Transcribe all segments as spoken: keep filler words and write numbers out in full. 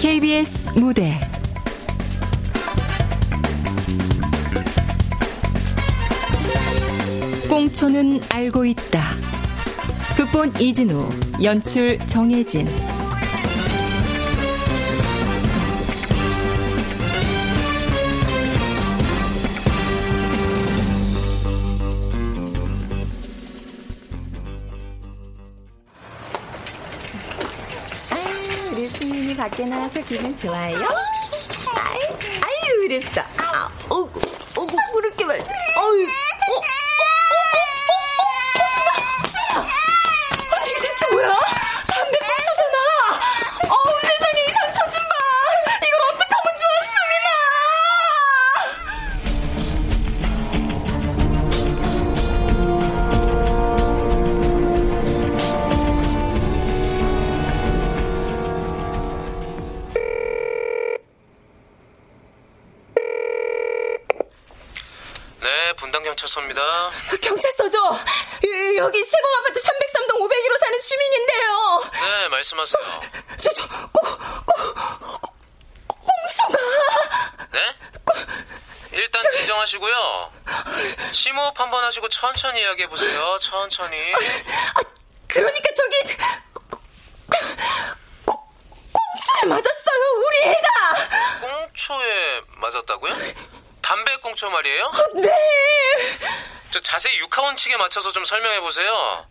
케이비에스 무대 꽁초는 알고 있다. 극본 이진우, 연출 정혜진. 밖에 나와서 기분 좋아요? 아유, 아유, 이랬어. 아, 오구, 오구, 그렇게 말지. 어이, 어, 어, 어, 어, 수나, 수나. 아니, 이게 대체 뭐야? 담배 꽁초잖아. 어우, 세상에, 이 상처 좀 봐. 이걸 어떡하면 좋아, 수민아. 분당경찰서입니다. 경찰서죠? 여기 세범아파트 삼백삼 동 오백일 호 사는 주민인데요. 네, 말씀하세요. 저, 저, 꽁, 꽁, 꽁초가. 네? 꽁, 일단 저... 진정하시고요. 심호흡 한번 하시고 천천히 이야기해보세요. 천천히. 아, 그러니까 저기, 꽁, 꽁초에 맞았어요, 우리 애가. 꽁초에 맞았다고요? 담배 꽁초 말이에요? 어, 네. 저 자세히 육하원칙에 맞춰서 좀 설명해 보세요.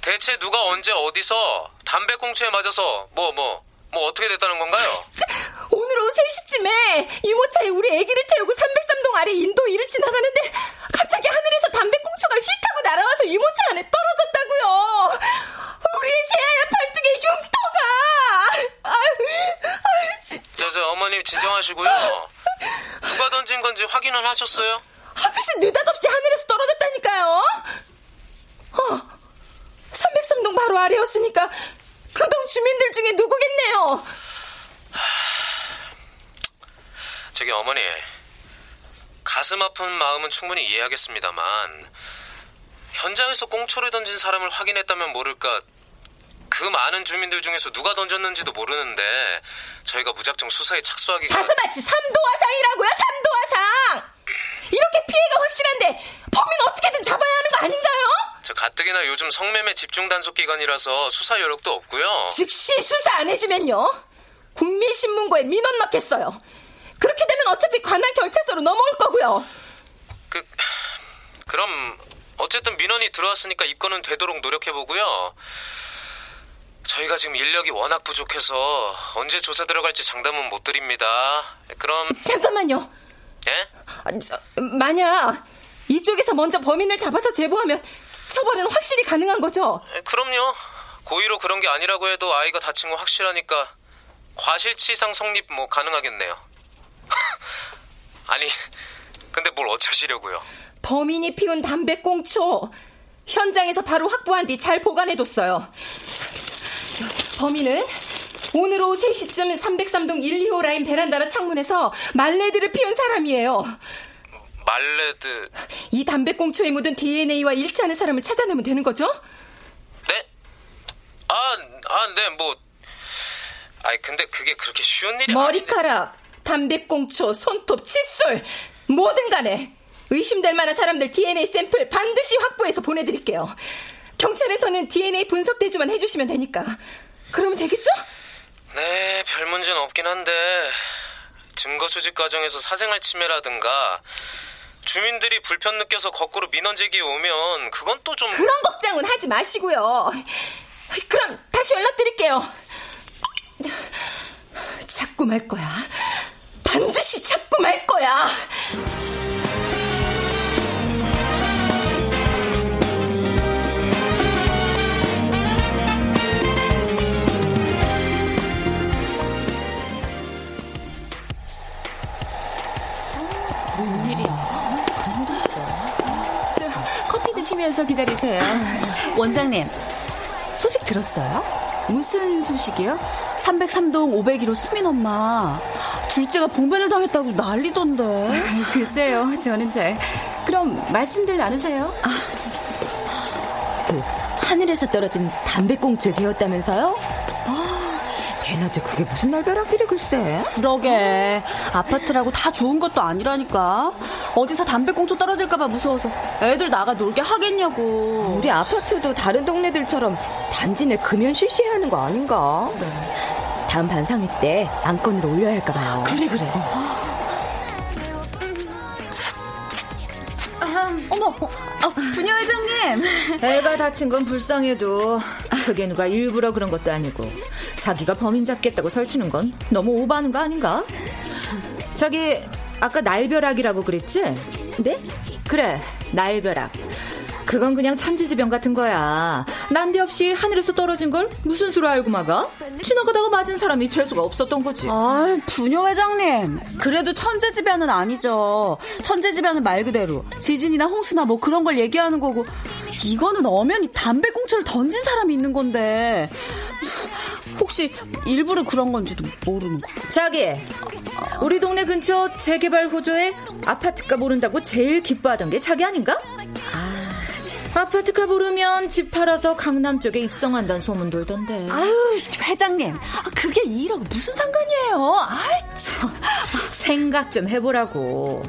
대체 누가 언제 어디서 담배 꽁초에 맞아서 뭐 뭐 뭐 어떻게 됐다는 건가요? 오늘 오후 세 시쯤에 유모차에 우리 아기를 태우고 삼백삼 동 아래 인도 이를 지나가는데 갑자기 하늘에서 담배 꽁초가 휙 하고 날아와서 유모차 안에 떨어졌다고요. 우리 새하얀 팔뚝에 흉터가. 아유, 아유 진짜. 저, 저 어머님 진정하시고요. 누가 던진 건지 확인을 하셨어요? 아, 글쎄 느닷없이 하늘에서 떨어졌다니까요. 어, 삼백삼 동 바로 아래였으니까 그 동 주민들 중에 누구겠네요. 하... 저기 어머니, 가슴 아픈 마음은 충분히 이해하겠습니다만 현장에서 꽁초를 던진 사람을 확인했다면 모를까 그 많은 주민들 중에서 누가 던졌는지도 모르는데 저희가 무작정 수사에 착수하기가... 자그마치 삼도화상이라고요, 삼도화상! 이렇게 피해가 확실한데 범인 어떻게든 잡아야 하는 거 아닌가요? 저 가뜩이나 요즘 성매매 집중단속 기간이라서 수사 여력도 없고요. 즉시 수사 안 해주면요, 국민신문고에 민원 넣겠어요. 그렇게 되면 어차피 관할 경찰서로 넘어올 거고요. 그... 그럼 어쨌든 민원이 들어왔으니까 입건은 되도록 노력해보고요. 저희가 지금 인력이 워낙 부족해서 언제 조사 들어갈지 장담은 못 드립니다. 그럼... 잠깐만요. 예? 만약 이쪽에서 먼저 범인을 잡아서 제보하면 처벌은 확실히 가능한 거죠? 그럼요. 고의로 그런 게 아니라고 해도 아이가 다친 건 확실하니까 과실치상 성립 뭐 가능하겠네요. 아니, 근데 뭘 어쩌시려고요? 범인이 피운 담배 꽁초 현장에서 바로 확보한 뒤 잘 보관해뒀어요. 범인은 오늘 오후 세 시쯤 삼백삼 동 일, 이 호 라인 베란다나 창문에서 말레드를 피운 사람이에요. 말레드? 이 담배 꽁초에 묻은 디엔에이와 일치하는 사람을 찾아내면 되는 거죠? 네? 아, 아, 네, 뭐. 아니, 근데 그게 그렇게 쉬운 일이 아니에요. 머리카락, 아닌데. 담배 꽁초, 손톱, 칫솔, 뭐든 간에 의심될 만한 사람들 디엔에이 샘플 반드시 확보해서 보내드릴게요. 경찰에서는 디엔에이 분석 대조만 해주시면 되니까. 그러면 되겠죠? 네, 별 문제는 없긴 한데 증거 수집 과정에서 사생활 침해라든가 주민들이 불편 느껴서 거꾸로 민원 제기에 오면 그건 또 좀... 그런 걱정은 하지 마시고요. 그럼 다시 연락드릴게요. 자꾸 말 거야. 반드시 자꾸 말 거야. 기다리세요. 원장님, 소식 들었어요? 무슨 소식이요? 삼백삼동 오백일 호 수민 엄마 둘째가 봉변을 당했다고 난리던데. 아, 글쎄요, 저는 잘. 그럼 말씀들 나누세요. 아, 그 하늘에서 떨어진 담배꽁초에 되었다면서요? 아, 대낮에 그게 무슨 날벼락이래 글쎄. 그러게, 아파트라고 다 좋은 것도 아니라니까. 어디서 담배꽁초 떨어질까봐 무서워서 애들 나가 놀게 하겠냐고. 우리 아파트도 다른 동네들처럼 단지 내 금연 실시하는 거 아닌가? 그래. 다음 반상회 때 안건으로 올려야 할까 봐요. 그래 그래. 어. 어머, 어, 어, 부녀회장님. 애가 다친 건 불쌍해도 그게 누가 일부러 그런 것도 아니고 자기가 범인 잡겠다고 설치는 건 너무 오버하는 거 아닌가? 자기 아까 날벼락이라고 그랬지? 네? 그래, 날벼락. 그건 그냥 천지지변 같은 거야. 난데없이 하늘에서 떨어진 걸 무슨 수로 알고 막아? 지나가다가 맞은 사람이 재수가 없었던 거지. 아, 부녀 회장님, 그래도 천재지변은 아니죠. 천재지변은 말 그대로 지진이나 홍수나 뭐 그런 걸 얘기하는 거고, 이거는 엄연히 담배꽁초를 던진 사람이 있는 건데 혹시 일부러 그런 건지도 모르는 거. 자기, 우리 동네 근처 재개발 호조에 아파트값 오른다고 제일 기뻐하던 게 자기 아닌가? 아파트값 오르면 집 팔아서 강남 쪽에 입성한다는 소문 돌던데. 아유, 회장님, 그게 일하고 무슨 상관이에요? 아이, 참. 생각 좀 해보라고.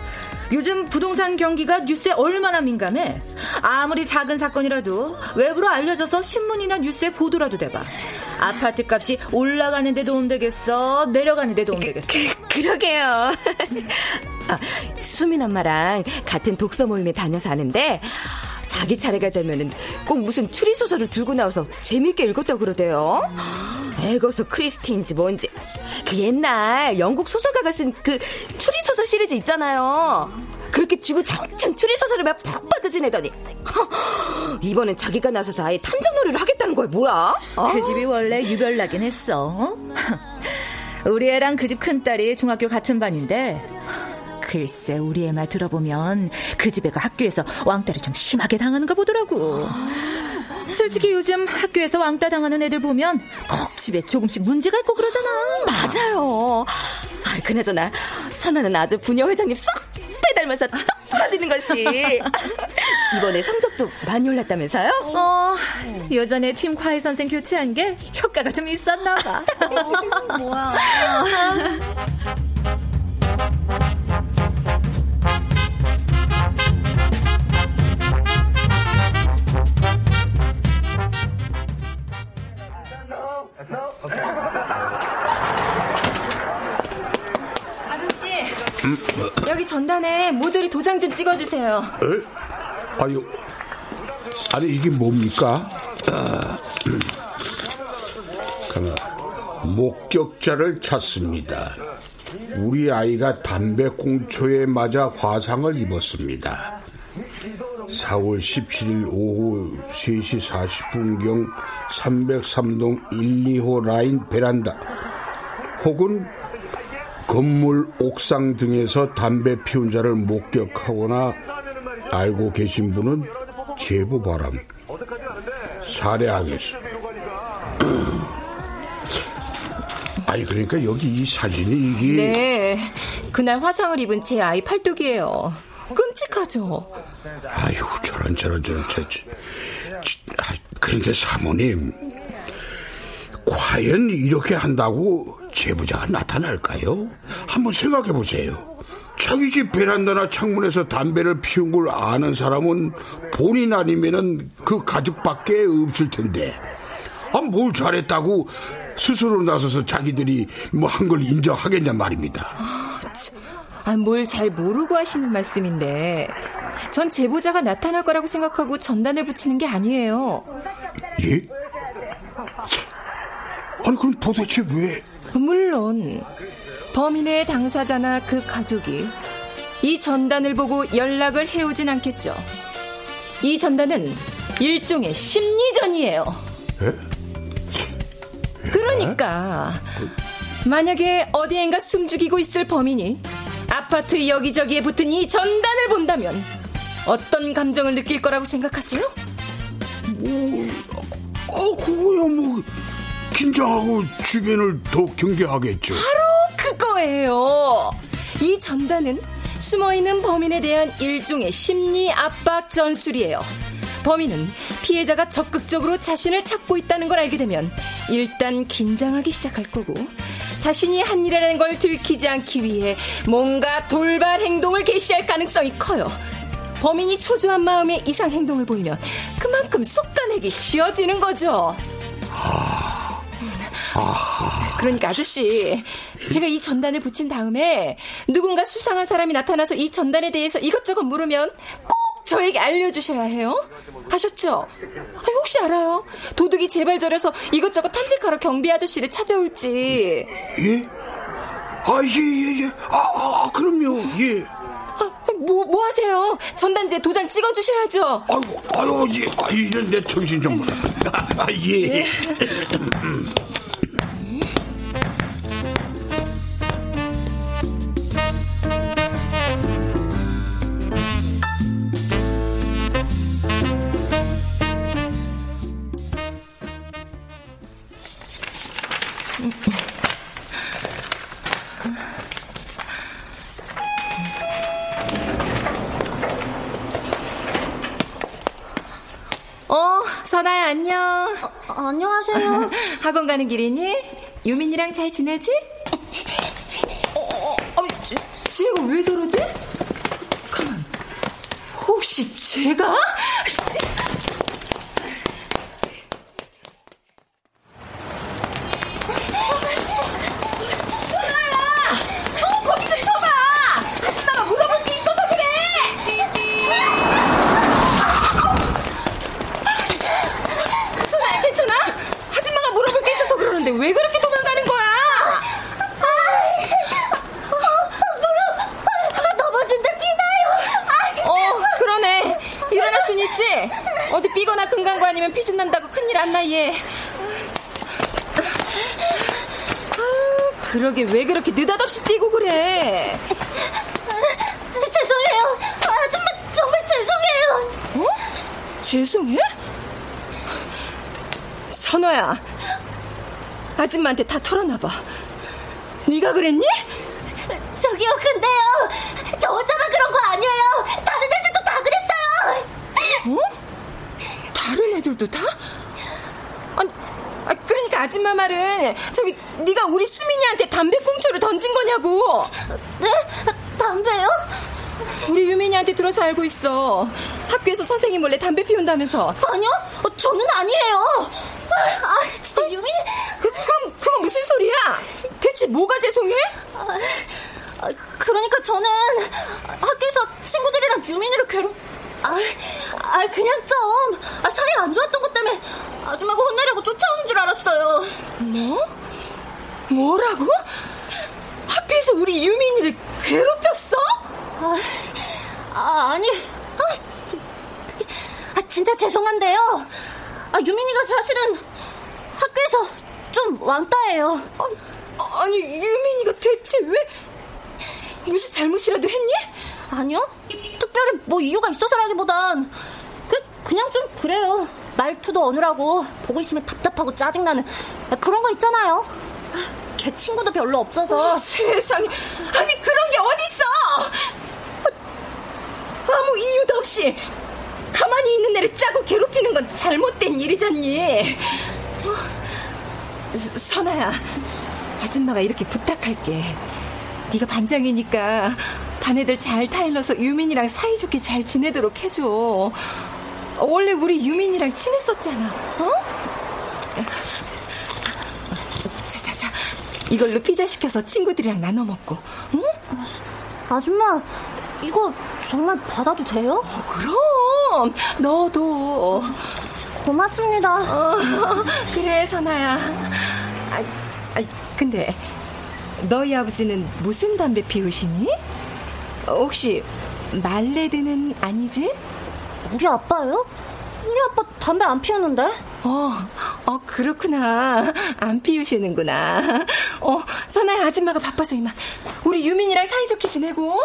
요즘 부동산 경기가 뉴스에 얼마나 민감해. 아무리 작은 사건이라도 외부로 알려져서 신문이나 뉴스에 보도라도 돼봐. 아파트값이 올라가는 데 도움되겠어, 내려가는 데 도움되겠어? 그, 그, 그러게요. 아, 수민 엄마랑 같은 독서 모임에 다녀서 하는데 자기 차례가 되면은 꼭 무슨 추리소설을 들고 나와서 재밌게 읽었다고 그러대요. 에거서 크리스티인지 뭔지. 그 옛날 영국 소설가가 쓴 그 추리소설 시리즈 있잖아요. 그렇게 주구장창 추리소설을 막 푹 빠져 지내더니 허, 이번엔 자기가 나서서 아예 탐정놀이를 하겠다는 거야. 뭐야? 아, 그 집이 원래 유별나긴 했어. 우리 애랑 그 집 큰딸이 중학교 같은 반인데, 글쎄, 우리 애 말 들어보면 그 집 애가 학교에서 왕따를 좀 심하게 당하는가 보더라고. 솔직히 요즘 학교에서 왕따 당하는 애들 보면 꼭 집에 조금씩 문제가 있고 그러잖아. 맞아요. 아, 그나저나 선아는 아주 부녀 회장님 쏙 빼닮아서 떡 빠지는 것이. 이번에 성적도 많이 올랐다면서요? 어, 예전에 팀 과외 선생 교체한 게 효과가 좀 있었나 봐. 어, 뭐야. 아저씨, 음? 여기 전단에 모조리 도장 좀 찍어주세요. 에? 아유, 아니 이게 뭡니까? 아, 음. 목격자를 찾습니다. 우리 아이가 담배꽁초에 맞아 화상을 입었습니다. 사월 십칠일 오후 세 시 사십 분경 삼백삼동 일, 이호 라인 베란다 혹은 건물 옥상 등에서 담배 피운 자를 목격하거나 알고 계신 분은 제보 바람. 살해하겠습니다. 아니, 그러니까 여기 이 사진이 이게... 네, 그날 화상을 입은 제 아이 팔뚝이에요. 끔찍하죠. 아유, 저런 저런 저런 저, 저, 아, 그런데 사모님, 과연 이렇게 한다고 제보자가 나타날까요? 한번 생각해 보세요. 자기 집 베란다나 창문에서 담배를 피운 걸 아는 사람은 본인 아니면은 그 가족밖에 없을 텐데, 아, 뭘 잘했다고 스스로 나서서 자기들이 뭐 한 걸 인정하겠냐 말입니다. 아, 뭘 잘 모르고 하시는 말씀인데, 전 제보자가 나타날 거라고 생각하고 전단을 붙이는 게 아니에요. 예? 아니, 그럼 도대체 왜? 물론 범인의 당사자나 그 가족이 이 전단을 보고 연락을 해오진 않겠죠. 이 전단은 일종의 심리전이에요. 예? 그러니까 만약에 어디엔가 숨죽이고 있을 범인이 아파트 여기저기에 붙은 이 전단을 본다면 어떤 감정을 느낄 거라고 생각하세요? 오, 아, 그거야 뭐 긴장하고 주변을 더 경계하겠죠. 바로 그거예요. 이 전단은 숨어있는 범인에 대한 일종의 심리 압박 전술이에요. 범인은 피해자가 적극적으로 자신을 찾고 있다는 걸 알게 되면 일단 긴장하기 시작할 거고, 자신이 한 일이라는 걸 들키지 않기 위해 뭔가 돌발 행동을 개시할 가능성이 커요. 범인이 초조한 마음에 이상 행동을 보이면 그만큼 속가내기 쉬워지는 거죠. 아... 아... 그러니까 아저씨, 제가 이 전단을 붙인 다음에 누군가 수상한 사람이 나타나서 이 전단에 대해서 이것저것 물으면 꼭 저에게 알려주셔야 해요. 아셨죠? 아니, 혹시 알아요? 도둑이 제발 저래서 이것저것 탐색하러 경비 아저씨를 찾아올지. 예? 아, 예, 예, 예. 아, 아 그럼요, 예. 뭐, 뭐 하세요? 전단지에 도장 찍어주셔야죠. 아이고, 아유, 예, 아, 이런 내 정신 좀 보라. 아, 예. 예. 선아야, 안녕. 어, 안녕하세요. 학원 가는 길이니? 유민이랑 잘 지내지? 어, 어, 어, 쟤가 왜 저러지? 가만. 혹시 쟤가? 왜 그렇게 도망가는 거야? 아, 아, 아 무릎, 아, 넘어진다, 삐나요. 아, 어, 그러네. 일어날 순 있지? 어디 삐거나 금강구 아니면 피진 난다고 큰일 안 나, 얘. 아, 그러게 왜 그렇게 느닷없이 뛰고 그래? 아, 죄송해요. 아줌마 정말 죄송해요. 어? 죄송해? 선화야, 아줌마한테 다 털어놔봐. 네가 그랬니? 저기요, 근데요, 저 혼자만 그런 거 아니에요. 다른 애들도 다 그랬어요. 어? 다른 애들도 다? 아니, 아니 그러니까 아줌마 말은 저기 네가 우리 수민이한테 담배 꽁초를 던진 거냐고. 네? 담배요? 우리 유민이한테 들어서 알고 있어. 학교에서 선생님 몰래 담배 피운다면서. 아니요, 저는 아니에요. 아, 진짜 유민이. 그, 그럼 그건 무슨 소리야? 대체 뭐가 죄송해? 아, 아, 그러니까 저는 학교에서 친구들이랑 유민이를 괴롭. 아, 아 그냥 좀 아, 사이 안 좋았던 것 때문에 아줌마가 혼내려고 쫓아오는 줄 알았어요. 뭐? 뭐라고? 학교에서 우리 유민이를 괴롭혔어? 아, 아 아니. 아, 그게, 아 진짜 죄송한데요. 아, 유민이가 사실은 학교에서 좀 왕따예요. 아, 아니, 유민이가 대체 왜, 무슨 잘못이라도 했니? 아니요, 특별히 뭐 이유가 있어서라기보단 그, 그냥 좀 그래요. 말투도 어눌하고 보고 있으면 답답하고 짜증나는 그런 거 있잖아요. 걔 친구도 별로 없어서. 어, 세상에, 아니 그런 게 어딨어. 아무 이유도 없이 가만히 있는 애를 짜고 괴롭히는 건 잘못된 일이잖니. 어, 선아야, 아줌마가 이렇게 부탁할게. 네가 반장이니까 반 애들 잘 타일러서 유민이랑 사이좋게 잘 지내도록 해줘. 원래 우리 유민이랑 친했었잖아. 어? 자자자, 이걸로 피자 시켜서 친구들이랑 나눠 먹고. 응? 아줌마, 이거 정말 받아도 돼요? 어, 그럼 너도. 고맙습니다. 어, 그래, 선아야. 아, 아, 근데 너희 아버지는 무슨 담배 피우시니? 혹시 말레드는 아니지? 우리 아빠요? 우리 아빠 담배 안 피우는데? 어, 어 그렇구나. 안 피우시는구나. 어, 선아야, 아줌마가 바빠서 이만. 우리 유민이랑 사이좋게 지내고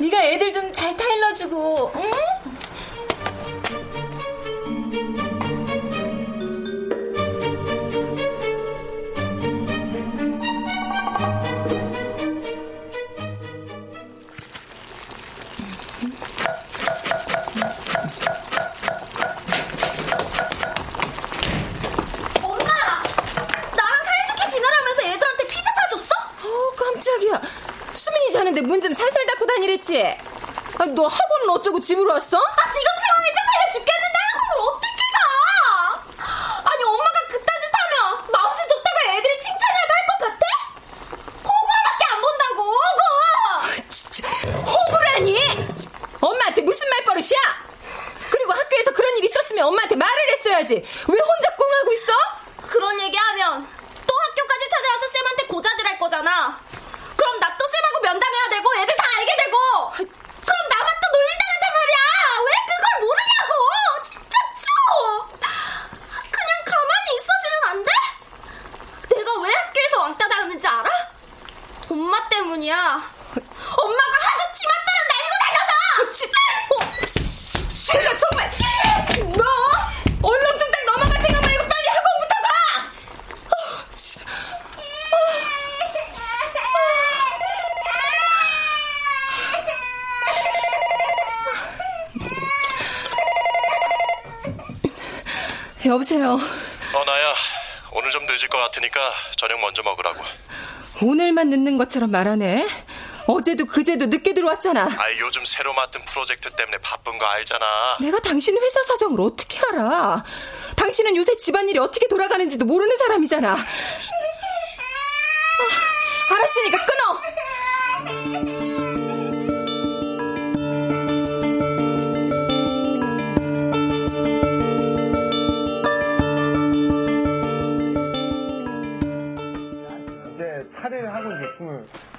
네가 애들 좀 잘 타일러주고, 응? 문 좀 살살 닫고 다니랬지? 아니, 너 학원은 어쩌고 집으로 왔어? 아, 지금 상황이 쪽팔려 죽겠는데 학원을 어떻게 가? 아니, 엄마가 그딴 짓 하면 마음씨 좋다고 애들이 칭찬이라도 할 것 같아? 호구라밖에 안 본다고, 호구! 아, 진짜, 호구라니? 엄마한테 무슨 말버릇이야? 그리고 학교에서 그런 일이 있었으면 엄마한테 말을 했어야지. 왜 혼자 꿍하고 있어? 그런 얘기하면 또 학교까지 찾아와서 쌤한테 고자질할 거잖아. 그럼 나 또 쌤하고 면담해야 되고 애들 다 알게 되고 그럼 나만 또 놀림당한단 말이야. 왜 그걸 모르냐고. 진짜 치워. 그냥 가만히 있어주면 안 돼? 내가 왜 학교에서 왕따 당했는지 알아? 엄마 때문이야. 엄마가 하도 치맛바람 날리고 다녀서. 치, 어, 치, 내가 정말 너 얼른 뚱땅 넘어갈 생각 말고 빨리 학원부터 가. 어, 치, 어. 여보세요. 어, 나야. 오늘 좀 늦을 것 같으니까 저녁 먼저 먹으라고. 오늘만 늦는 것처럼 말하네. 어제도 그제도 늦게 들어왔잖아. 아이, 요즘 새로 맡은 프로젝트 때문에 바쁜 거 알잖아. 내가 당신 회사 사정을 어떻게 알아? 당신은 요새 집안일이 어떻게 돌아가는지도 모르는 사람이잖아. 아, 알았으니까 끊어.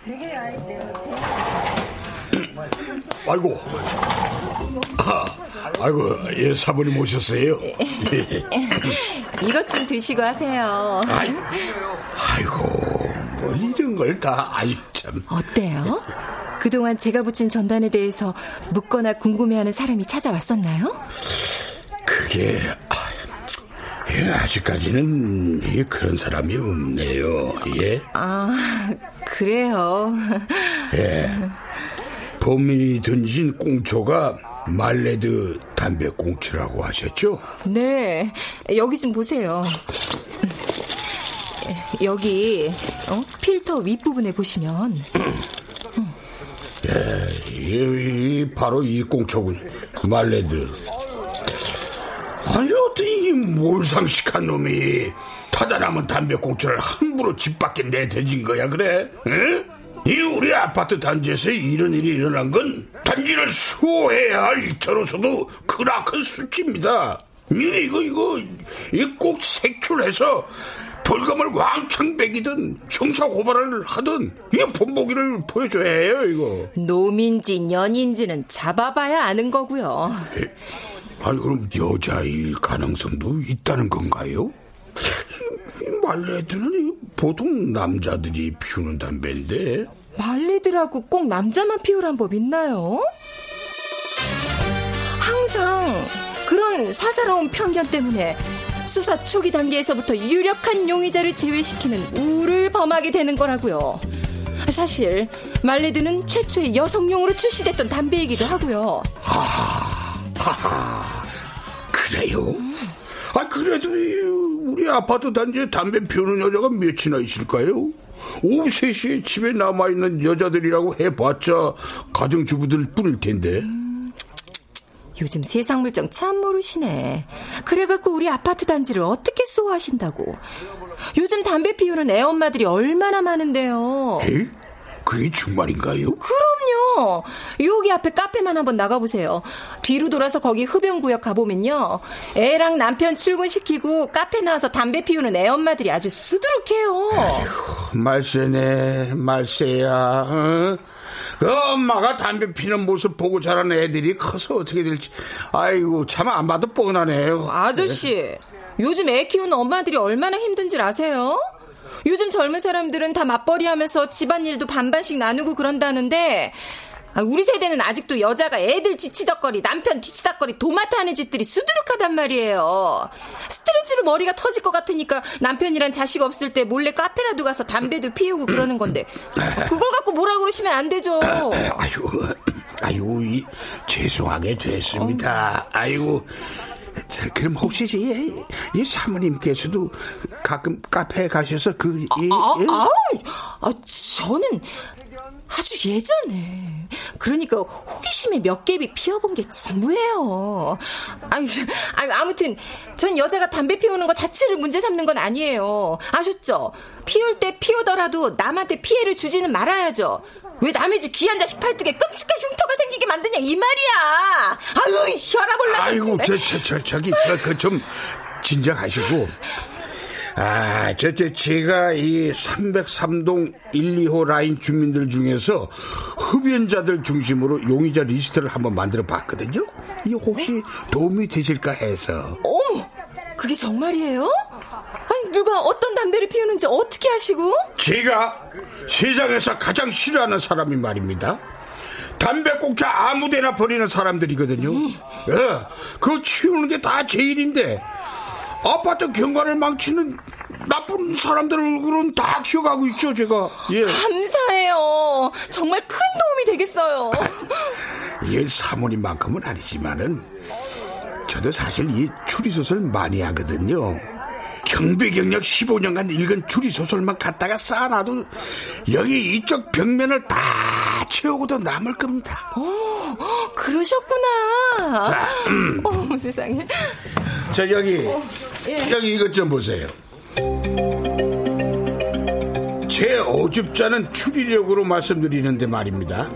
되게 아이데요. 아이고, 아, 아이고, 예, 사모님 오셨어요. 이것 좀 드시고 하세요. 아이, 아이고, 뭘 이런 걸 다, 아이 참. 어때요? 그동안 제가 붙인 전단에 대해서 묻거나 궁금해하는 사람이 찾아왔었나요? 그게. 예, 아직까지는 예, 그런 사람이 없네요. 예? 아, 그래요. 예. 범인이 던진 꽁초가 말레드 담배꽁초라고 하셨죠? 네. 여기 좀 보세요. 여기 어? 필터 윗부분에 보시면 예, 이, 이, 바로 이 꽁초군. 말레드. 아니, 어떻게 이 몰상식한 놈이 타다남은 담배꽁초를 함부로 집 밖에 내대진 거야, 그래? 응? 이 우리 아파트 단지에서 이런 일이 일어난 건 단지를 수호해야 할 일자로서도 크나큰 수치입니다. 이거, 이거, 이거 꼭 색출해서 벌금을 왕창 매기든 형사고발을 하든 이 본보기를 보여줘야 해요, 이거. 놈인지 년인지는 잡아봐야 아는 거고요. 에? 아니, 그럼 여자일 가능성도 있다는 건가요? 이 말레드는 보통 남자들이 피우는 담배인데. 말레드라고 꼭 남자만 피우란 법 있나요? 항상 그런 사사로운 편견 때문에 수사 초기 단계에서부터 유력한 용의자를 제외시키는 우를 범하게 되는 거라고요. 사실 말레드는 최초의 여성용으로 출시됐던 담배이기도 하고요. 하하. 하하, 그래요? 아, 그래도 우리 아파트 단지에 담배 피우는 여자가 몇이나 있을까요? 오후 세 시에 집에 남아있는 여자들이라고 해봤자 가정주부들 뿐일 텐데. 음, 요즘 세상 물정 참 모르시네. 그래갖고 우리 아파트 단지를 어떻게 수호하신다고. 요즘 담배 피우는 애엄마들이 얼마나 많은데요. 에이? 그게 정말인가요? 그럼요. 여기 앞에 카페만 한번 나가보세요. 뒤로 돌아서 거기 흡연구역 가보면요, 애랑 남편 출근시키고 카페 나와서 담배 피우는 애 엄마들이 아주 수두룩해요. 아이고, 말세네 말세야. 응? 그 엄마가 담배 피는 모습 보고 자란 애들이 커서 어떻게 될지. 아이고, 참 안 봐도 뻔하네요. 아저씨, 요즘 애 키우는 엄마들이 얼마나 힘든 줄 아세요? 요즘 젊은 사람들은 다 맞벌이하면서 집안일도 반반씩 나누고 그런다는데, 우리 세대는 아직도 여자가 애들 뒤치덕거리, 남편 뒤치덕거리 도맡아 하는 짓들이 수두룩하단 말이에요. 스트레스로 머리가 터질 것 같으니까 남편이란 자식 없을 때 몰래 카페라도 가서 담배도 피우고 그러는 건데, 그걸 갖고 뭐라 그러시면 안 되죠. 아유, 아유, 이, 죄송하게 됐습니다. 아유. 그럼 혹시 이, 이 사모님께서도 가끔 카페에 가셔서 그... 아, 예, 예. 아, 아, 아, 저는 아주 예전에. 그러니까 호기심에 몇 갭이 피워본 게 전부예요. 아니, 아니, 아무튼 전 여자가 담배 피우는 거 자체를 문제 삼는 건 아니에요. 아셨죠? 피울 때 피우더라도 남한테 피해를 주지는 말아야죠. 왜 남의 집 귀한 자식 팔뚝에 끔찍한 흉터가 생기게 만드냐 이 말이야. 아유, 혈압 올라갔지. 아이고, 저, 저, 저, 저기 그 좀 진정하시고. 아, 저, 저, 제가 이 삼백삼동 일, 이호 라인 주민들 중에서 흡연자들 중심으로 용의자 리스트를 한번 만들어 봤거든요. 이 혹시 도움이 되실까 해서. 어머, 그게 정말이에요? 아니, 누가 어떤 담배를 피우는지 어떻게 아시고? 제가 세상에서 가장 싫어하는 사람이 말입니다. 담배꽁초 아무데나 버리는 사람들이거든요. 음. 예, 그거 치우는 게 다 제 일인데. 아파트 경관을 망치는 나쁜 사람들 얼굴은 다 기억하고 있죠, 제가. 예. 감사해요. 정말 큰 도움이 되겠어요. 예, 사모님만큼은 아니지만은 저도 사실 이 추리소설 많이 하거든요. 경비 경력 십오년간 읽은 추리소설만 갖다가 쌓아놔도 여기 이쪽 벽면을 다 채우고도 남을 겁니다. 오, 그러셨구나. 자, 음. 오, 세상에. 자, 여기, 어, 예. 여기 이것 좀 보세요. 제 오집자는 추리력으로 말씀드리는데 말입니다.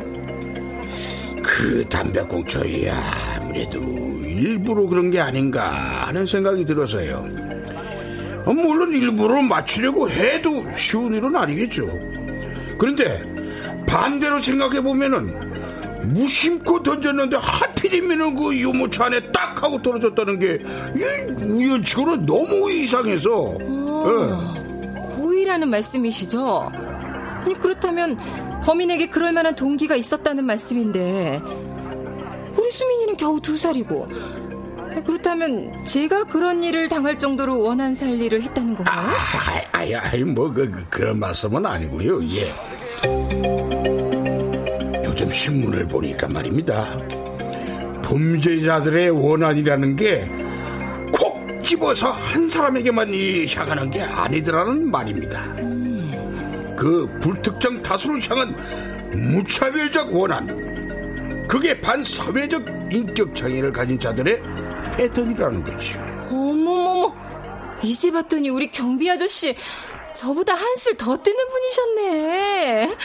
그 담배꽁초야 아무래도 일부러 그런 게 아닌가 하는 생각이 들어서요. 물론 일부러 맞추려고 해도 쉬운 일은 아니겠죠. 그런데 반대로 생각해보면은 무심코 던졌는데 하필이면 그 유모차 안에 딱 하고 떨어졌다는 게 우연치고는 너무 이상해서. 아, 예. 고의라는 말씀이시죠? 아니, 그렇다면 범인에게 그럴 만한 동기가 있었다는 말씀인데 우리 수민이는 겨우 두 살이고 그렇다면 제가 그런 일을 당할 정도로 원한 살리를 했다는 건가요? 아, 아이, 아이, 뭐 그, 그런 말씀은 아니고요. 예. 요즘 신문을 보니까 말입니다. 범죄자들의 원한이라는 게 콕 집어서 한 사람에게만 이 향하는 게 아니더라는 말입니다. 음. 그 불특정 다수를 향한 무차별적 원한. 그게 반사회적 인격장애를 가진 자들의 패턴이라는 것이죠. 어머머머, 이제 봤더니 우리 경비 아저씨 저보다 한술 더 뜨는 분이셨네.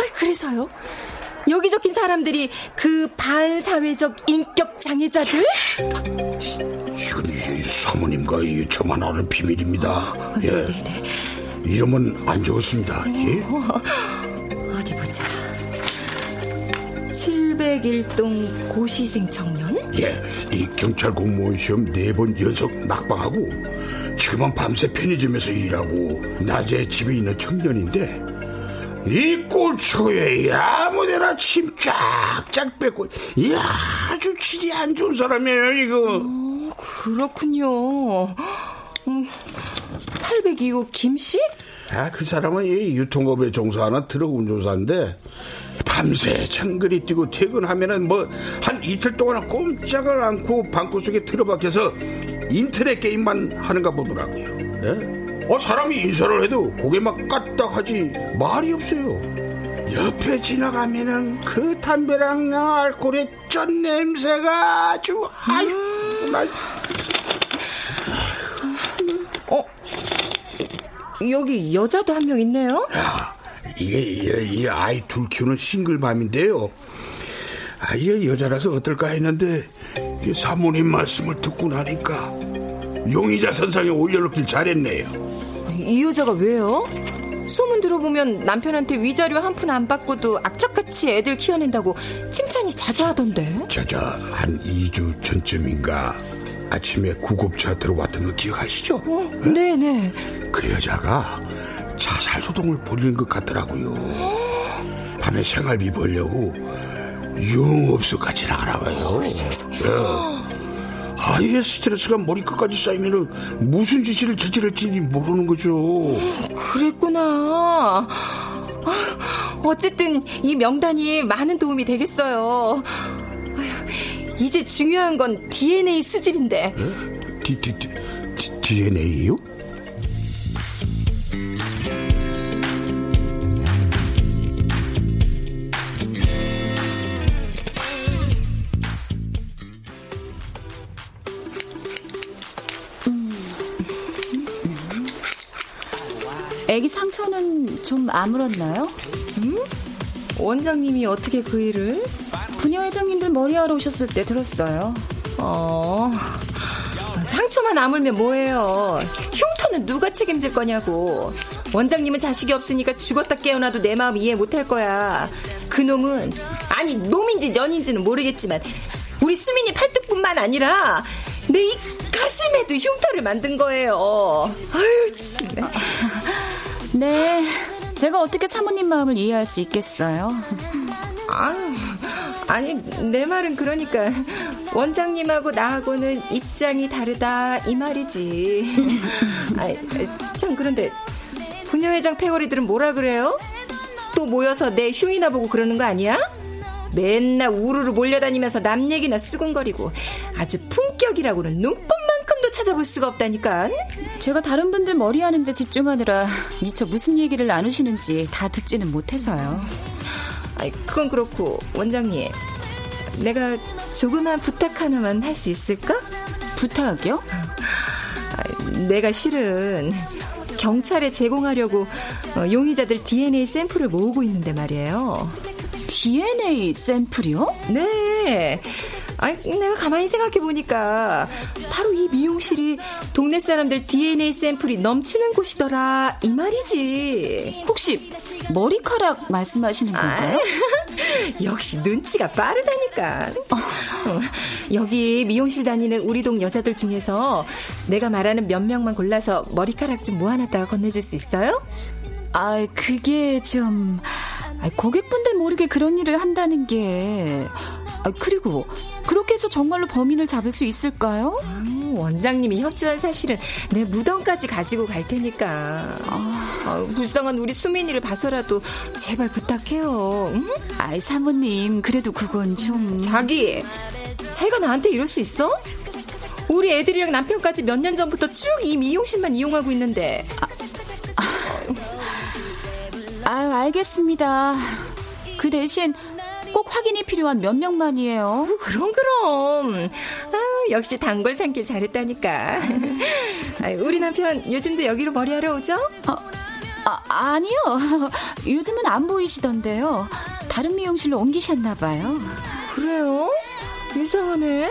아이, 그래서요? 여기 적힌 사람들이 그 반사회적 인격장애자들? 이건 이 사모님과 저만 아는 비밀입니다. 어, 예. 네네. 이러면 안 좋습니다. 예? 어디 보자. 칠백일동 고시생 청년? 예, 이 경찰 공무원 시험 네 번 연속 낙방하고 지금은 밤새 편의점에서 일하고 낮에 집에 있는 청년인데 이 꼴초에 아무데나 침 쫙쫙 뱉고 이 아주 질이 안 좋은 사람이에요, 이거. 어, 그렇군요. 음, 팔백이호 김씨? 아, 그 사람은 이 유통업에 종사하는 트럭 운전사인데 밤새 창거리 뛰고 퇴근하면은 뭐 한 이틀 동안 꼼짝을 않고 방구석에 틀어박혀서 인터넷 게임만 하는가 보더라고요. 예? 어, 사람이 인사를 해도 고개만 까딱하지 말이 없어요. 옆에 지나가면은 그 담배랑 알코올의 쩐 냄새가 아주 아유. 음. 나... 어? 여기 여자도 한 명 있네요. 야, 이게 이, 이 아이 둘 키우는 싱글맘인데요. 아, 이 여자라서 어떨까 했는데 이 사모님 말씀을 듣고 나니까 용의자 선상에 올려놓길 잘했네요. 이 여자가 왜요? 소문 들어보면 남편한테 위자료 한 푼 안 받고도 악착같이 애들 키워낸다고 칭찬이 자자하던데. 자자, 한 이주 전쯤인가 아침에 구급차 들어왔던 거 기억하시죠? 어, 네? 네네. 그 여자가 자살 소동을 벌인 것 같더라고요. 밤에 생활비 벌려고 유흥업소까지 나가나봐요. 어, 세상에. 예. 아예 스트레스가 머리끝까지 쌓이면 무슨 짓을 저질할지 모르는 거죠. 어, 그랬구나. 아, 어쨌든 이 명단이 많은 도움이 되겠어요. 이제 중요한 건 디엔에이 수집인데. 응? 디, 디, 디, 디, 디엔에이요? 애기 상처는 좀 아물었나요? 음? 원장님이 어떻게 그 일을? 부녀 회장님들 머리하러 오셨을 때 들었어요. 어... 상처만 아물면 뭐해요. 흉터는 누가 책임질 거냐고. 원장님은 자식이 없으니까 죽었다 깨어나도 내 마음 이해 못할 거야. 그놈은, 아니 놈인지 년인지는 모르겠지만 우리 수민이 팔뚝뿐만 아니라 내 이 가슴에도 흉터를 만든 거예요. 아유 진짜. 네, 제가 어떻게 사모님 마음을 이해할 수 있겠어요. 아유, 아니 내 말은 그러니까 원장님하고 나하고는 입장이 다르다 이 말이지. 아이, 참 그런데 부녀회장 패거리들은 뭐라 그래요? 또 모여서 내 흉이나 보고 그러는 거 아니야? 맨날 우르르 몰려다니면서 남 얘기나 수근거리고 아주 품격이라고는 눈꽃만큼도 찾아볼 수가 없다니까. 제가 다른 분들 머리하는 데 집중하느라 미처 무슨 얘기를 나누시는지 다 듣지는 못해서요. 아이, 그건 그렇고 원장님, 내가 조그만 부탁 하나만 할 수 있을까? 부탁이요? 아이, 내가 실은 경찰에 제공하려고 용의자들 디엔에이 샘플을 모으고 있는데 말이에요. 디엔에이 샘플이요? 네. 아니, 내가 가만히 생각해보니까 바로 이 미용실이 동네 사람들 디엔에이 샘플이 넘치는 곳이더라 이 말이지. 혹시 머리카락 말씀하시는 건가요? 아, 역시 눈치가 빠르다니까. 어. 여기 미용실 다니는 우리 동 여자들 중에서 내가 말하는 몇 명만 골라서 머리카락 좀 모아놨다가 건네줄 수 있어요? 아, 그게 좀... 고객분들 모르게 그런 일을 한다는 게... 아, 그리고 그렇게 해서 정말로 범인을 잡을 수 있을까요? 음, 원장님이 협조한 사실은 내 무덤까지 가지고 갈 테니까. 아, 아, 불쌍한 우리 수민이를 봐서라도 제발 부탁해요. 응? 아이, 사모님 그래도 그건 좀... 자기, 자기가 나한테 이럴 수 있어? 우리 애들이랑 남편까지 몇 년 전부터 쭉 이 미용실만 이용하고 있는데. 아, 아, 아유, 알겠습니다. 그 대신 꼭 확인이 필요한 몇 명만이에요. 그럼 그럼. 아, 역시 단골 삼길 잘했다니까. 아, 우리 남편 요즘도 여기로 머리하러 오죠? 어, 아, 아니요. 요즘은 안 보이시던데요. 다른 미용실로 옮기셨나 봐요. 그래요? 이상하네.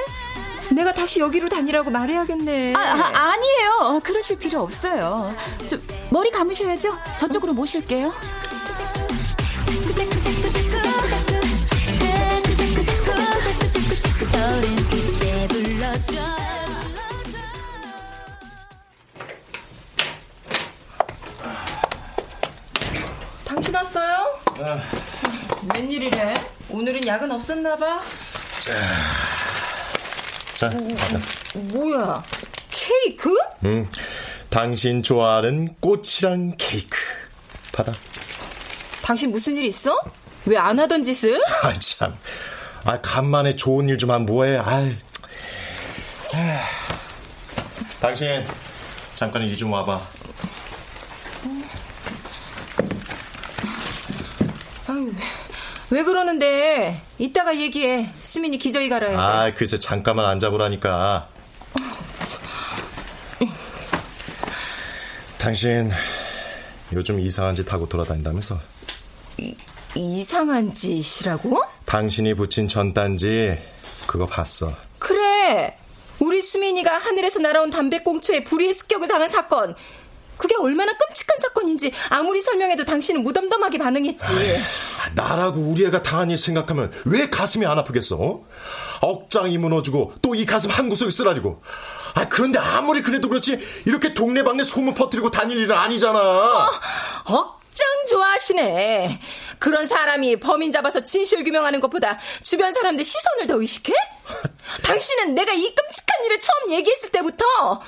내가 다시 여기로 다니라고 말해야겠네. 아, 아, 아니에요. 그러실 필요 없어요. 저, 머리 감으셔야죠. 저쪽으로 모실게요. 당신 왔어요? 아, 웬일이래? 오늘은 약은 없었나봐. 자, 자, 음, 뭐야? 케이크? 응, 당신 좋아하는 꽃이랑 케이크. 받아. 당신 무슨 일 있어? 왜 안 하던 짓을? 아, 참. 아, 간만에 좋은 일 좀 하면 뭐해. 아이. 당신 잠깐 이리 좀 와봐. 아유, 왜 그러는데. 이따가 얘기해. 수민이 기저귀 갈아야 돼. 아, 글쎄 잠깐만 앉아보라니까. 당신 요즘 이상한 짓 하고 돌아다닌다면서. 이, 이상한 짓이라고? 당신이 붙인 전단지 그거 봤어. 그래, 우리 수민이가 하늘에서 날아온 담배꽁초에 불의의 습격을 당한 사건. 그게 얼마나 끔찍한 사건인지 아무리 설명해도 당신은 무덤덤하게 반응했지. 아유, 나라고 우리 애가 당한 일 생각하면 왜 가슴이 안 아프겠어? 어? 억장이 무너지고 또 이 가슴 한 구석이 쓰라리고. 아, 그런데 아무리 그래도 그렇지 이렇게 동네방네 소문 퍼뜨리고 다닐 일은 아니잖아. 어, 어? 짱 좋아하시네. 그런 사람이 범인 잡아서 진실 규명하는 것보다 주변 사람들 시선을 더 의식해? 당신은 내가 이 끔찍한 일을 처음 얘기했을 때부터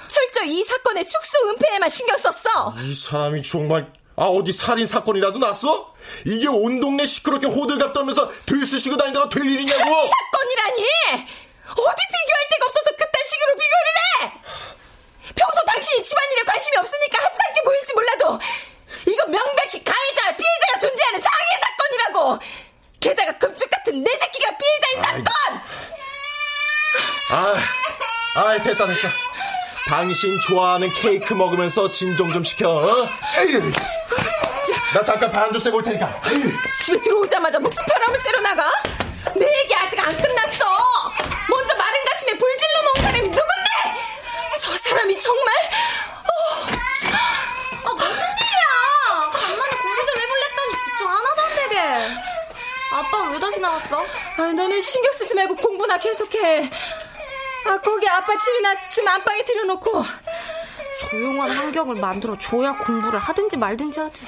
철저히 이 사건의 축소 은폐에만 신경 썼어. 이 사람이 정말... 아, 어디 살인 사건이라도 났어? 이게 온 동네 시끄럽게 호들갑 떨면서 들쑤시고 다니다가 될 일이냐고. 살인 사건이라니! 어디 비교할 데가 없어서 그딴 식으로 비교를 해! 평소 당신이 집안일에 관심이 없으니까 한참게 보일지 몰라도 이건 명백히 가해자, 피해자가 존재하는 상해 사건이라고. 게다가 금쪽 같은 내 새끼가 피해자인 사건. 아, 아, 됐다 됐어. 당신 좋아하는 케이크 먹으면서 진정 좀 시켜. 어? 에이, 진짜. 나 잠깐 바람 좀 쐬고 올 테니까. 에이. 집에 들어오자마자 무슨 바람을 쐬러 나가? 내 얘기 아직 안 끝났어. 먼저 마른 가슴에 불질러 놓은 사람이 누군데? 저 사람이 정말. 어, 아, 무슨 일이야? 간만에 공부 좀 해볼래 했더니 집중 하나도 안 되게. 아빠 왜 다시 나왔어? 아, 너는 신경 쓰지 말고 공부나 계속해. 아, 거기 아빠 침이나 좀 안방에 들여놓고 조용한 환경을 만들어줘야 공부를 하든지 말든지 하지.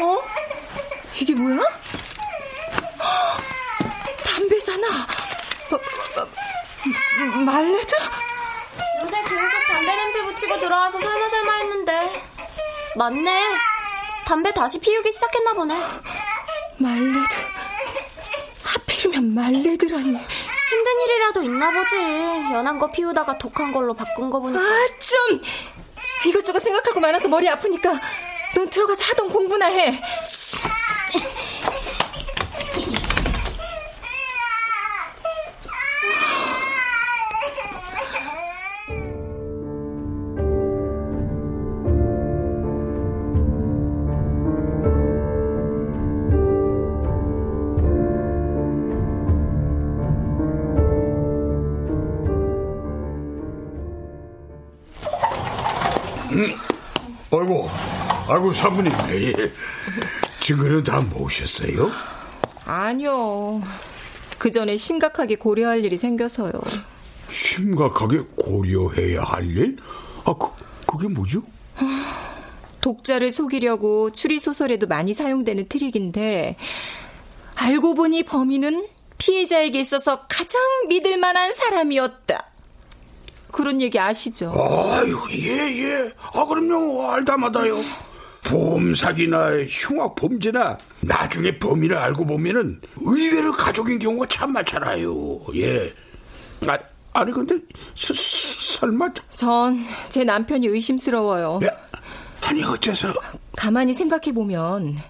어? 이게 뭐야? 담배잖아. 말레드? 요새 계속 담배 냄새 붙이고 들어와서 설마설마 했는데 맞네. 담배 다시 피우기 시작했나 보네. 말레드. 하필이면 말레드라니. 힘든 일이라도 있나 보지. 연한 거 피우다가 독한 걸로 바꾼 거 보니까. 아, 좀 이것저것 생각할 거 많아서 머리 아프니까 넌 들어가서 하던 공부나 해. 아이고, 아이고 사부님, 친구는 다 모셨어요? 아니요, 그 전에 심각하게 고려할 일이 생겨서요. 심각하게 고려해야 할 일? 아, 그, 그게 뭐죠? 독자를 속이려고 추리소설에도 많이 사용되는 트릭인데, 알고 보니 범인은 피해자에게 있어서 가장 믿을 만한 사람이었다. 그런 얘기 아시죠? 아유, 예, 예. 아, 그럼요. 알다마다요. 보험사기나 흉악범죄나 나중에 범인을 알고 보면은 의외로 가족인 경우가 참 많잖아요. 예. 아, 아니, 근데, 서, 설마. 전 제 남편이 의심스러워요. 야, 아니, 어째서. 가만히 생각해보면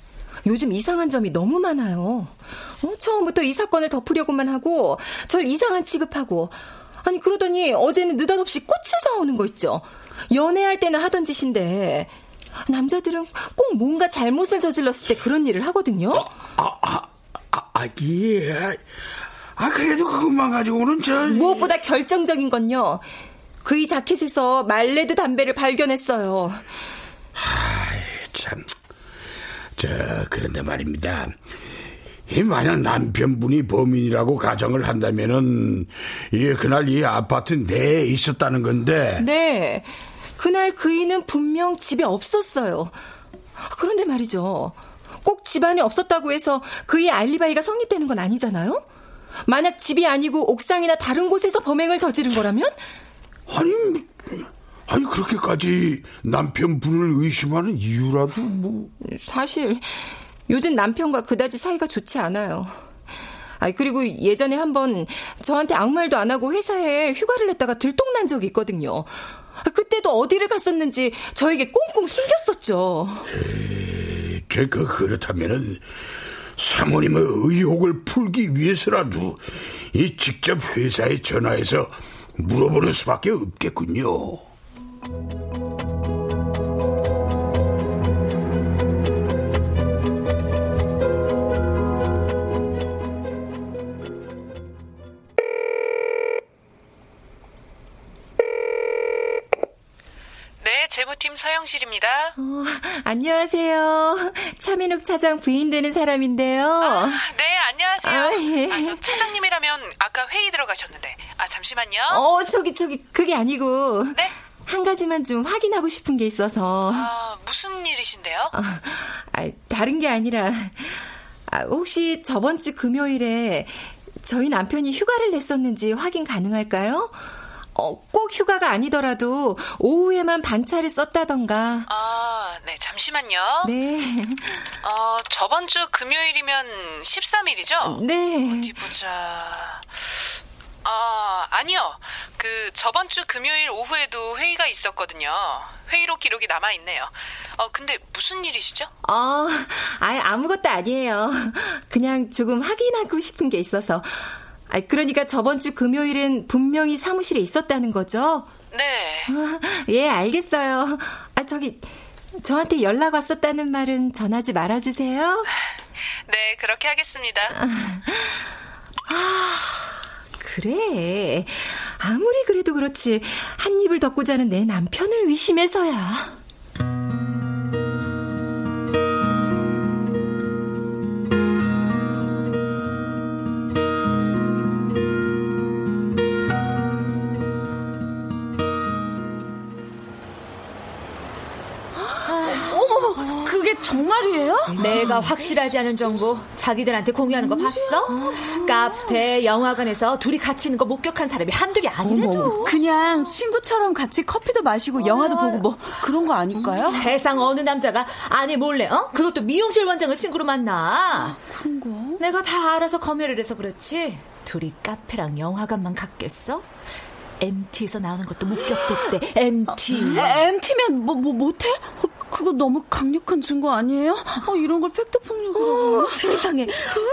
요즘 이상한 점이 너무 많아요. 어? 처음부터 이 사건을 덮으려고만 하고, 절 이상한 취급하고, 아니 그러더니 어제는 느닷없이 꽃을 사오는 거 있죠. 연애할 때는 하던 짓인데 남자들은 꼭 뭔가 잘못을 저질렀을 때 그런 일을 하거든요. 아, 아, 아, 아, 예. 아, 그래도 그것만 가지고는 저... 무엇보다 결정적인 건요, 그의 자켓에서 말레드 담배를 발견했어요. 하이, 참... 저, 그런데 말입니다. 이 만약 남편분이 범인이라고 가정을 한다면은, 예, 그날 이 아파트 내에 있었다는 건데. 네, 그날 그이는 분명 집에 없었어요. 그런데 말이죠, 꼭 집안에 없었다고 해서 그의 알리바이가 성립되는 건 아니잖아요. 만약 집이 아니고 옥상이나 다른 곳에서 범행을 저지른 거라면? 아니, 아니 그렇게까지 남편분을 의심하는 이유라도 뭐. 사실 요즘 남편과 그다지 사이가 좋지 않아요. 아, 그리고 예전에 한번 저한테 아무 말도 안 하고 회사에 휴가를 냈다가 들통난 적이 있거든요. 아, 그때도 어디를 갔었는지 저에게 꽁꽁 숨겼었죠. 에이, 제가 그렇다면은 사모님의 의혹을 풀기 위해서라도 이 직접 회사에 전화해서 물어보는 수밖에 없겠군요. 재무팀 서영실입니다. 어, 안녕하세요. 차민욱 차장 부인 되는 사람인데요. 아, 네, 안녕하세요. 아, 예. 아, 저 차장님이라면 아까 회의 들어가셨는데. 아, 잠시만요. 어, 저기 저기 그게 아니고. 네? 한 가지만 좀 확인하고 싶은 게 있어서. 아, 무슨 일이신데요? 아, 다른 게 아니라, 아, 혹시 저번 주 금요일에 저희 남편이 휴가를 냈었는지 확인 가능할까요? 어, 꼭 휴가가 아니더라도 오후에만 반차를 썼다던가. 아, 네, 잠시만요. 네. 어, 저번 주 금요일이면 십삼 일이죠? 네. 어디 보자. 아, 아니요. 그 저번 주 금요일 오후에도 회의가 있었거든요. 회의록 기록이 남아 있네요. 어, 근데 무슨 일이시죠? 어, 아예 아무것도 아니에요. 그냥 조금 확인하고 싶은 게 있어서. 아, 그러니까 저번 주 금요일엔 분명히 사무실에 있었다는 거죠? 네. 아, 예, 알겠어요. 아, 저기 저한테 연락 왔었다는 말은 전하지 말아주세요. 네, 그렇게 하겠습니다. 아, 아, 그래. 아무리 그래도 그렇지 한 입을 덮고 자는 내 남편을 의심해서야. 정말이에요? 내가 확실하지 않은 정보 자기들한테 공유하는 거 봤어? 카페, 영화관에서 둘이 같이 있는 거 목격한 사람이 한둘이 아니래도. 그냥 친구처럼 같이 커피도 마시고 어. 영화도 보고 뭐 그런 거 아닐까요? 세상 어느 남자가 아내 몰래 어? 그것도 미용실 원장을 친구로 만나. 그런가? 내가 다 알아서 검열을 해서 그렇지 둘이 카페랑 영화관만 갔겠어? 엠티에서 나오는 것도 목격됐대. 엠티 엠티면 뭐, 뭐 못해? 그거 너무 강력한 증거 아니에요? 어, 이런 걸 팩트폭력으로. 세상에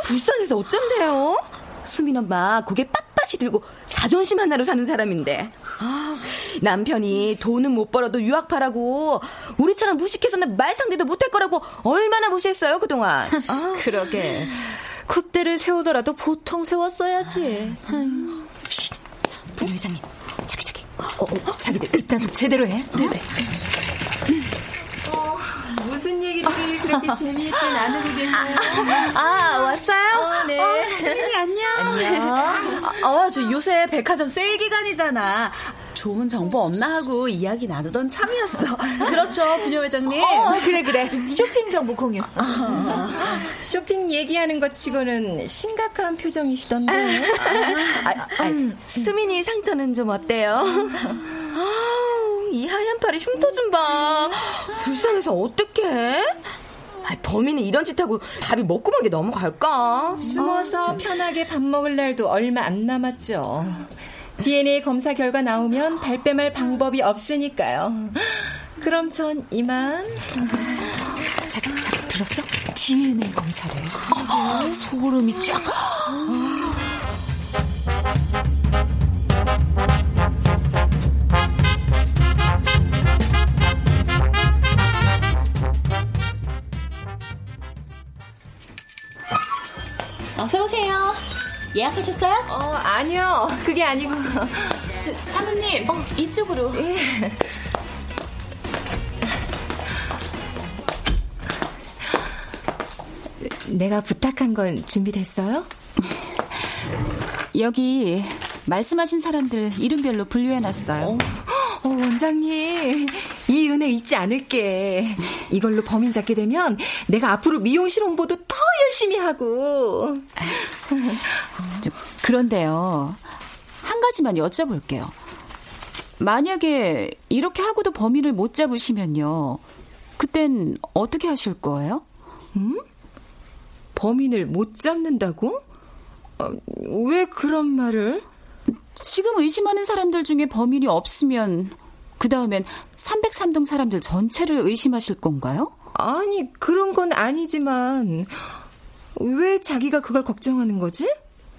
불쌍해서 어쩐대요. 수민 엄마 고개 빳빳이 들고 자존심 하나로 사는 사람인데 아, 남편이 돈은 못 벌어도 유학파라고 우리처럼 무식해서는 말상대도 못할 거라고 얼마나 무시했어요 그동안. 아. 그러게 콧대를 세우더라도 보통 세웠어야지. 아유. 부회장님 자기 자기 어, 어, 자기들 일단속 제대로 해. 어? 네네. 무슨 얘기를 그렇게 재미있게 나누고 계세요? 아, 아 왔어요? 어, 네. 어, 수민이 안녕. 안녕. 어, 저 요새 백화점 세일 기간이잖아. 좋은 정보 없나 하고 이야기 나누던 참이었어. 그렇죠, 분녀 회장님. 어, 그래 그래. 쇼핑 정보 공유. 어. 쇼핑 얘기하는 것 치고는 심각한 표정이시던데. 아, 아, 아, 음. 수민이 상처는 좀 어때요? 이 하얀 팔에 흉터 좀 봐. 불쌍해서 어떡해? 아이, 범인은 이런 짓 하고 밥이 먹구멍에 넘어갈까? 숨어서 아, 편하게 밥 먹을 날도 얼마 안 남았죠. 디엔에이 검사 결과 나오면 발뺌할 방법이 없으니까요. 그럼 전 이만. 잠깐, 잠깐 들었어? 디엔에이 검사를. 아, 소름이 쫙. 아. 어서오세요. 예약하셨어요? 어, 아니요. 그게 아니고. 저, 사모님, 어, 이쪽으로. 예. 내가 부탁한 건 준비됐어요? 여기 말씀하신 사람들 이름별로 분류해놨어요. 어, 어 원장님. 이 은혜 잊지 않을게. 이걸로 범인 잡게 되면 내가 앞으로 미용실 홍보도 더 열심히 하고. 그런데요, 한 가지만 여쭤볼게요. 만약에 이렇게 하고도 범인을 못 잡으시면요, 그땐 어떻게 하실 거예요? 음? 범인을 못 잡는다고? 어, 왜 그런 말을? 지금 의심하는 사람들 중에 범인이 없으면 그 다음엔 삼백삼 동 사람들 전체를 의심하실 건가요? 아니, 그런 건 아니지만 왜 자기가 그걸 걱정하는 거지?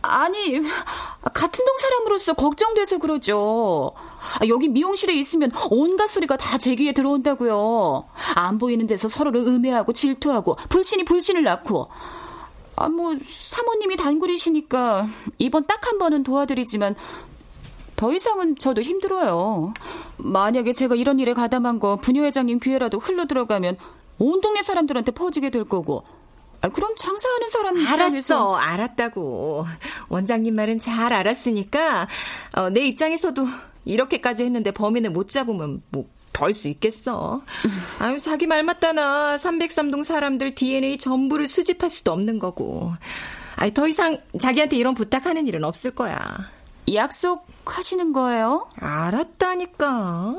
아니, 같은 동 사람으로서 걱정돼서 그러죠. 여기 미용실에 있으면 온갖 소리가 다 제 귀에 들어온다고요. 안 보이는 데서 서로를 음해하고 질투하고 불신이 불신을 낳고. 아, 뭐 사모님이 단골이시니까 이번 딱 한 번은 도와드리지만 더 이상은 저도 힘들어요. 만약에 제가 이런 일에 가담한 거 분녀 회장님 귀에라도 흘러들어가면 온 동네 사람들한테 퍼지게 될 거고. 아, 그럼 장사하는 사람 입장에서. 알았어. 알았다고. 원장님 말은 잘 알았으니까 어, 내 입장에서도 이렇게까지 했는데 범인을 못 잡으면 뭐 벌 수 있겠어. 음. 아유, 자기 말 맞다나. 삼백삼 동 사람들 디엔에이 전부를 수집할 수도 없는 거고. 아이, 더 이상 자기한테 이런 부탁하는 일은 없을 거야. 약속하시는 거예요? 알았다니까.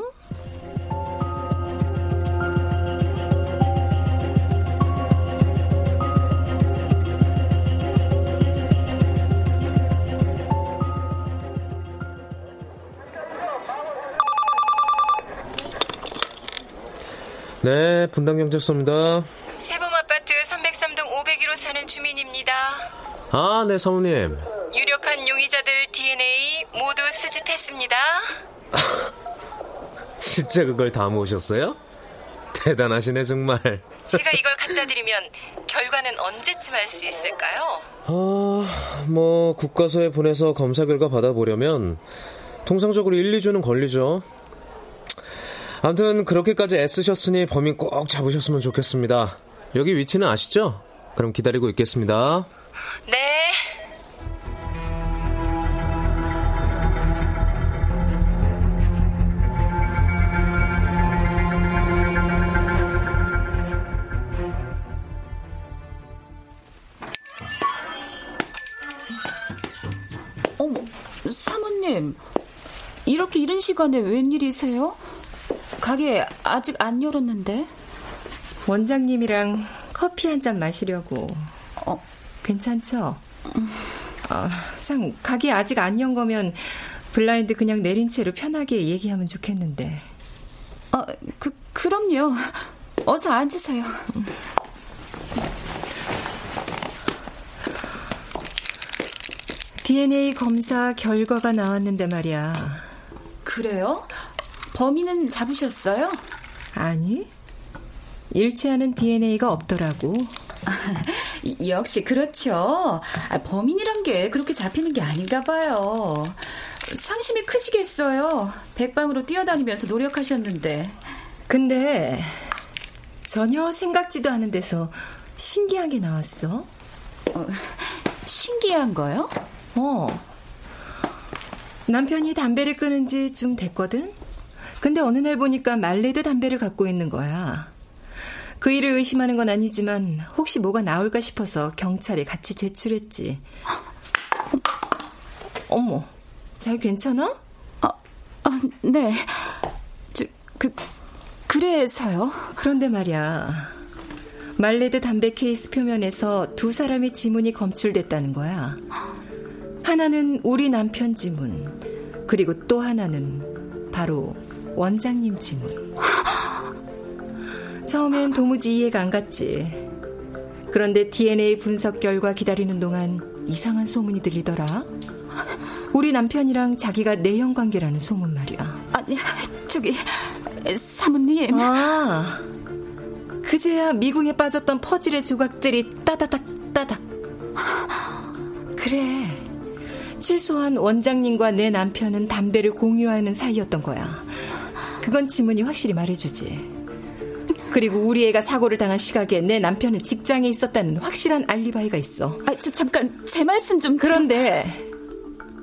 네, 분당경찰서입니다. 세범아파트 삼백삼 동 오백일 호 사는 주민입니다. 아, 네, 사모님. 유력 추적한 용의자들 디엔에이 모두 수집했습니다. 진짜 그걸 다 모으셨어요? 대단하시네 정말. 제가 이걸 갖다 드리면 결과는 언제쯤 알 수 있을까요? 어, 뭐 국과서에 보내서 검사 결과 받아보려면 통상적으로 일, 이주는 걸리죠. 아무튼 그렇게까지 애쓰셨으니 범인 꼭 잡으셨으면 좋겠습니다. 여기 위치는 아시죠? 그럼 기다리고 있겠습니다. 네. 어머, 사모님. 이렇게 이른 시간에 웬일이세요? 가게 아직 안 열었는데. 원장님이랑 커피 한잔 마시려고. 어, 괜찮죠? 어, 참 가게 아직 안 연 거면 블라인드 그냥 내린 채로 편하게 얘기하면 좋겠는데. 어, 그, 그럼요. 어서 앉으세요. 디엔에이 검사 결과가 나왔는데 말이야. 그래요? 범인은 잡으셨어요? 아니, 일치하는 디엔에이가 없더라고. 역시 그렇죠. 범인이란 게 그렇게 잡히는 게 아닌가 봐요. 상심이 크시겠어요. 백방으로 뛰어다니면서 노력하셨는데. 근데 전혀 생각지도 않은 데서 신기한 게 나왔어. 어, 신기한 거요? 어. 남편이 담배를 끊은 지 좀 됐거든. 근데 어느 날 보니까 말레드 담배를 갖고 있는 거야. 그 일을 의심하는 건 아니지만 혹시 뭐가 나올까 싶어서 경찰에 같이 제출했지. 어머, 잘 괜찮아? 아, 아 네. 저, 그, 그래서요? 그런데 말이야. 말레드 담배 케이스 표면에서 두 사람의 지문이 검출됐다는 거야. 하나는 우리 남편 지문, 그리고 또 하나는 바로 원장님 지문. 처음엔 도무지 이해가 안 갔지. 그런데 디엔에이 분석 결과 기다리는 동안 이상한 소문이 들리더라. 우리 남편이랑 자기가 내연 관계라는 소문 말이야. 아니, 저기 사모님. 아, 그제야 미궁에 빠졌던 퍼즐의 조각들이 따다닥 따닥. 그래, 최소한 원장님과 내 남편은 담배를 공유하는 사이였던 거야. 그건 지문이 확실히 말해주지. 그리고 우리 애가 사고를 당한 시각에 내 남편은 직장에 있었다는 확실한 알리바이가 있어. 아, 저, 잠깐 제 말씀 좀. 그런데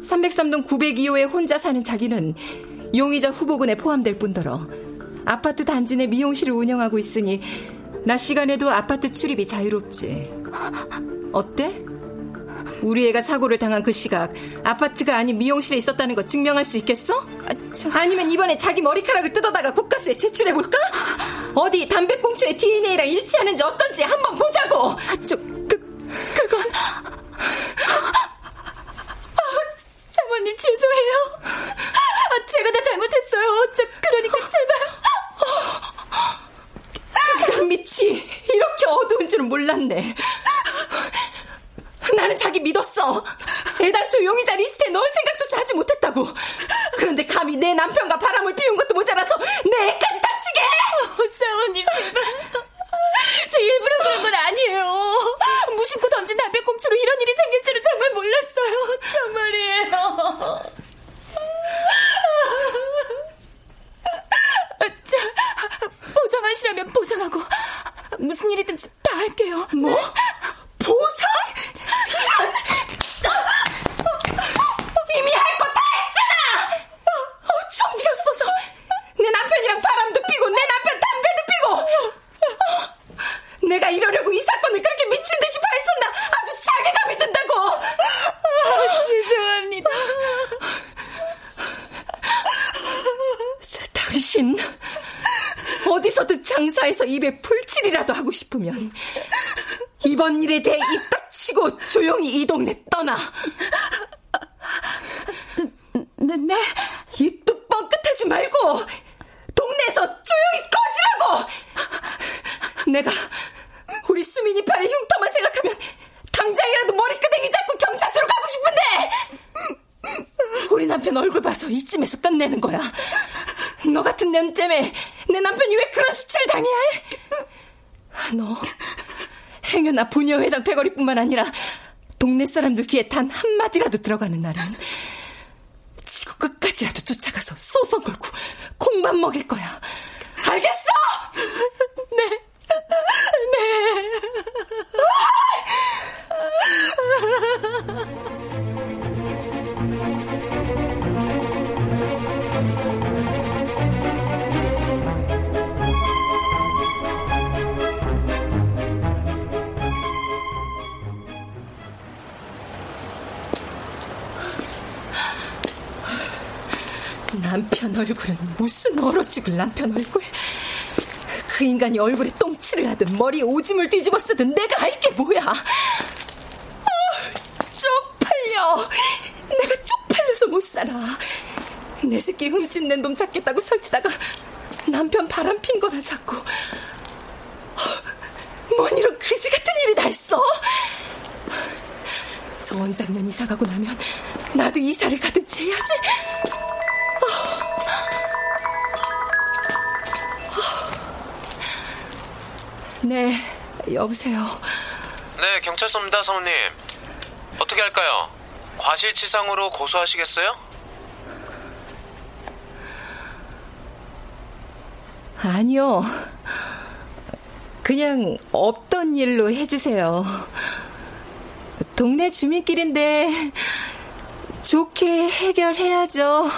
삼백삼동 구백이호에 혼자 사는 자기는 용의자 후보군에 포함될 뿐더러 아파트 단지 내 미용실을 운영하고 있으니 낮 시간에도 아파트 출입이 자유롭지. 어때? 우리 애가 사고를 당한 그 시각 아파트가 아닌 미용실에 있었다는 거 증명할 수 있겠어? 아, 저... 아니면 이번에 자기 머리카락을 뜯어다가 국과수에 제출해볼까? 어디 담배꽁초의 디엔에이랑 일치하는지 어떤지 한번 보자고. 아, 저, 그, 그건 아, 사모님 죄송해요. 아, 제가 다 잘못했어요. 저, 그러니까 제발. 장미치, 이렇게 어두운 줄은 몰랐네. 나는 자기 믿었어. 애당초 용의자 리스트에 넣을 생각조차 하지 못했다고. 그런데 감히 내 남편과 바람을 피운 것도 모자라서 내 애까지 다치게. 어, 사모님 제발. 저 일부러 그런 건 아니에요. 무심코 던진 담배꽁초로 이런 일이 생길 줄은 정말 몰랐어요. 정말이에요. 자, 보상하시라면 보상하고 무슨 일이든지 다 할게요. 뭐? 보상? 이런! 이미 할 거 다 했잖아! 어쩜 되었어서! 내 남편이랑 바람도 피고 내 남편 담배도 피고! 내가 이러려고 이 사건을 그렇게 미친 듯이 파헤쳤나? 아주 자괴감이 든다고! 아, 죄송합니다. 당신 어디서든 장사해서 입에 풀칠이라도 하고 싶으면 이번 일에 대해 입 닥치고 조용히 이 동네 떠나. 네, 네. 입도 뻥끗하지 말고 동네에서 조용히 꺼지라고. 내가 우리 수민이 팔의 흉터만 생각하면 당장이라도 머리끄댕이 잡고 경찰서로 가고 싶은데. 화내는 거야? 너 같은 년 때문에 내 남편이 왜 그런 수치를 당해야 해? 너 행여나 부녀 회장 패거리뿐만 아니라 동네 사람들 귀에 단 한마디라도 들어가는 날은 지구 끝까지라도 쫓아가서 소송 걸고 콩밥 먹일 거야. 알겠어? 네. 네. 남편 얼굴은 무슨 얼어죽을 남편 얼굴. 그 인간이 얼굴에 똥칠을 하든 머리에 오줌을 뒤집어 쓰든 내가 알 게 뭐야. 어, 쪽팔려. 내가 쪽팔려서 못 살아. 내 새끼 흠짓낸 놈 잡겠다고 설치다가 남편 바람 핀 거나 잡고. 어, 뭔 이런 그지 같은 일이 다 있어. 정 원장년 이사 가고 나면 나도 이사를 가든지 해야지. 네, 여보세요. 네, 경찰서입니다, 사모님. 어떻게 할까요? 과실치상으로 고소하시겠어요? 아니요. 그냥 없던 일로 해주세요. 동네 주민끼리인데 좋게 해결해야죠.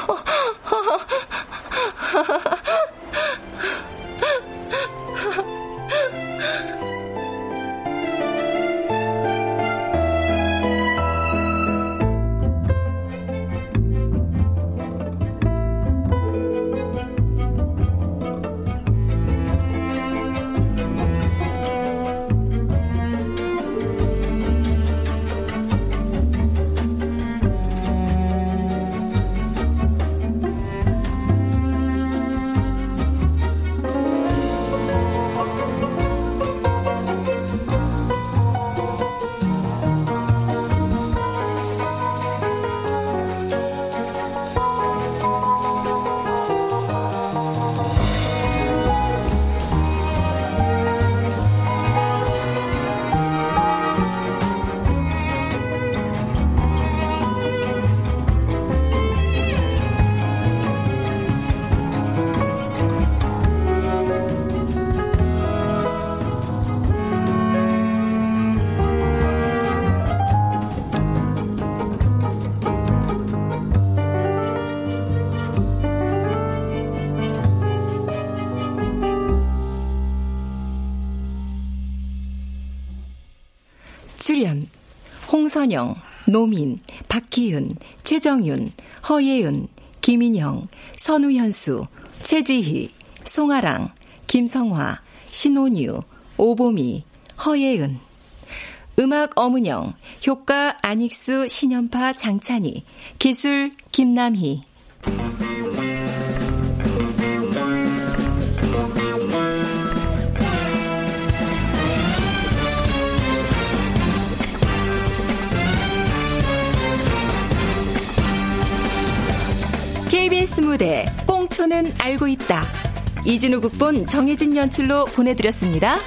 출연 홍선영, 노민, 박희윤, 최정윤, 허예윤, 김인영, 선우현수, 최지희, 송아랑, 김성화, 신온유, 오보미, 허예은. 음악 엄은영, 효과 안익수, 신연파, 장찬희, 기술 김남희. 케이비에스 무대 꽁초는 알고 있다. 이진우 극본 정혜진 연출로 보내드렸습니다.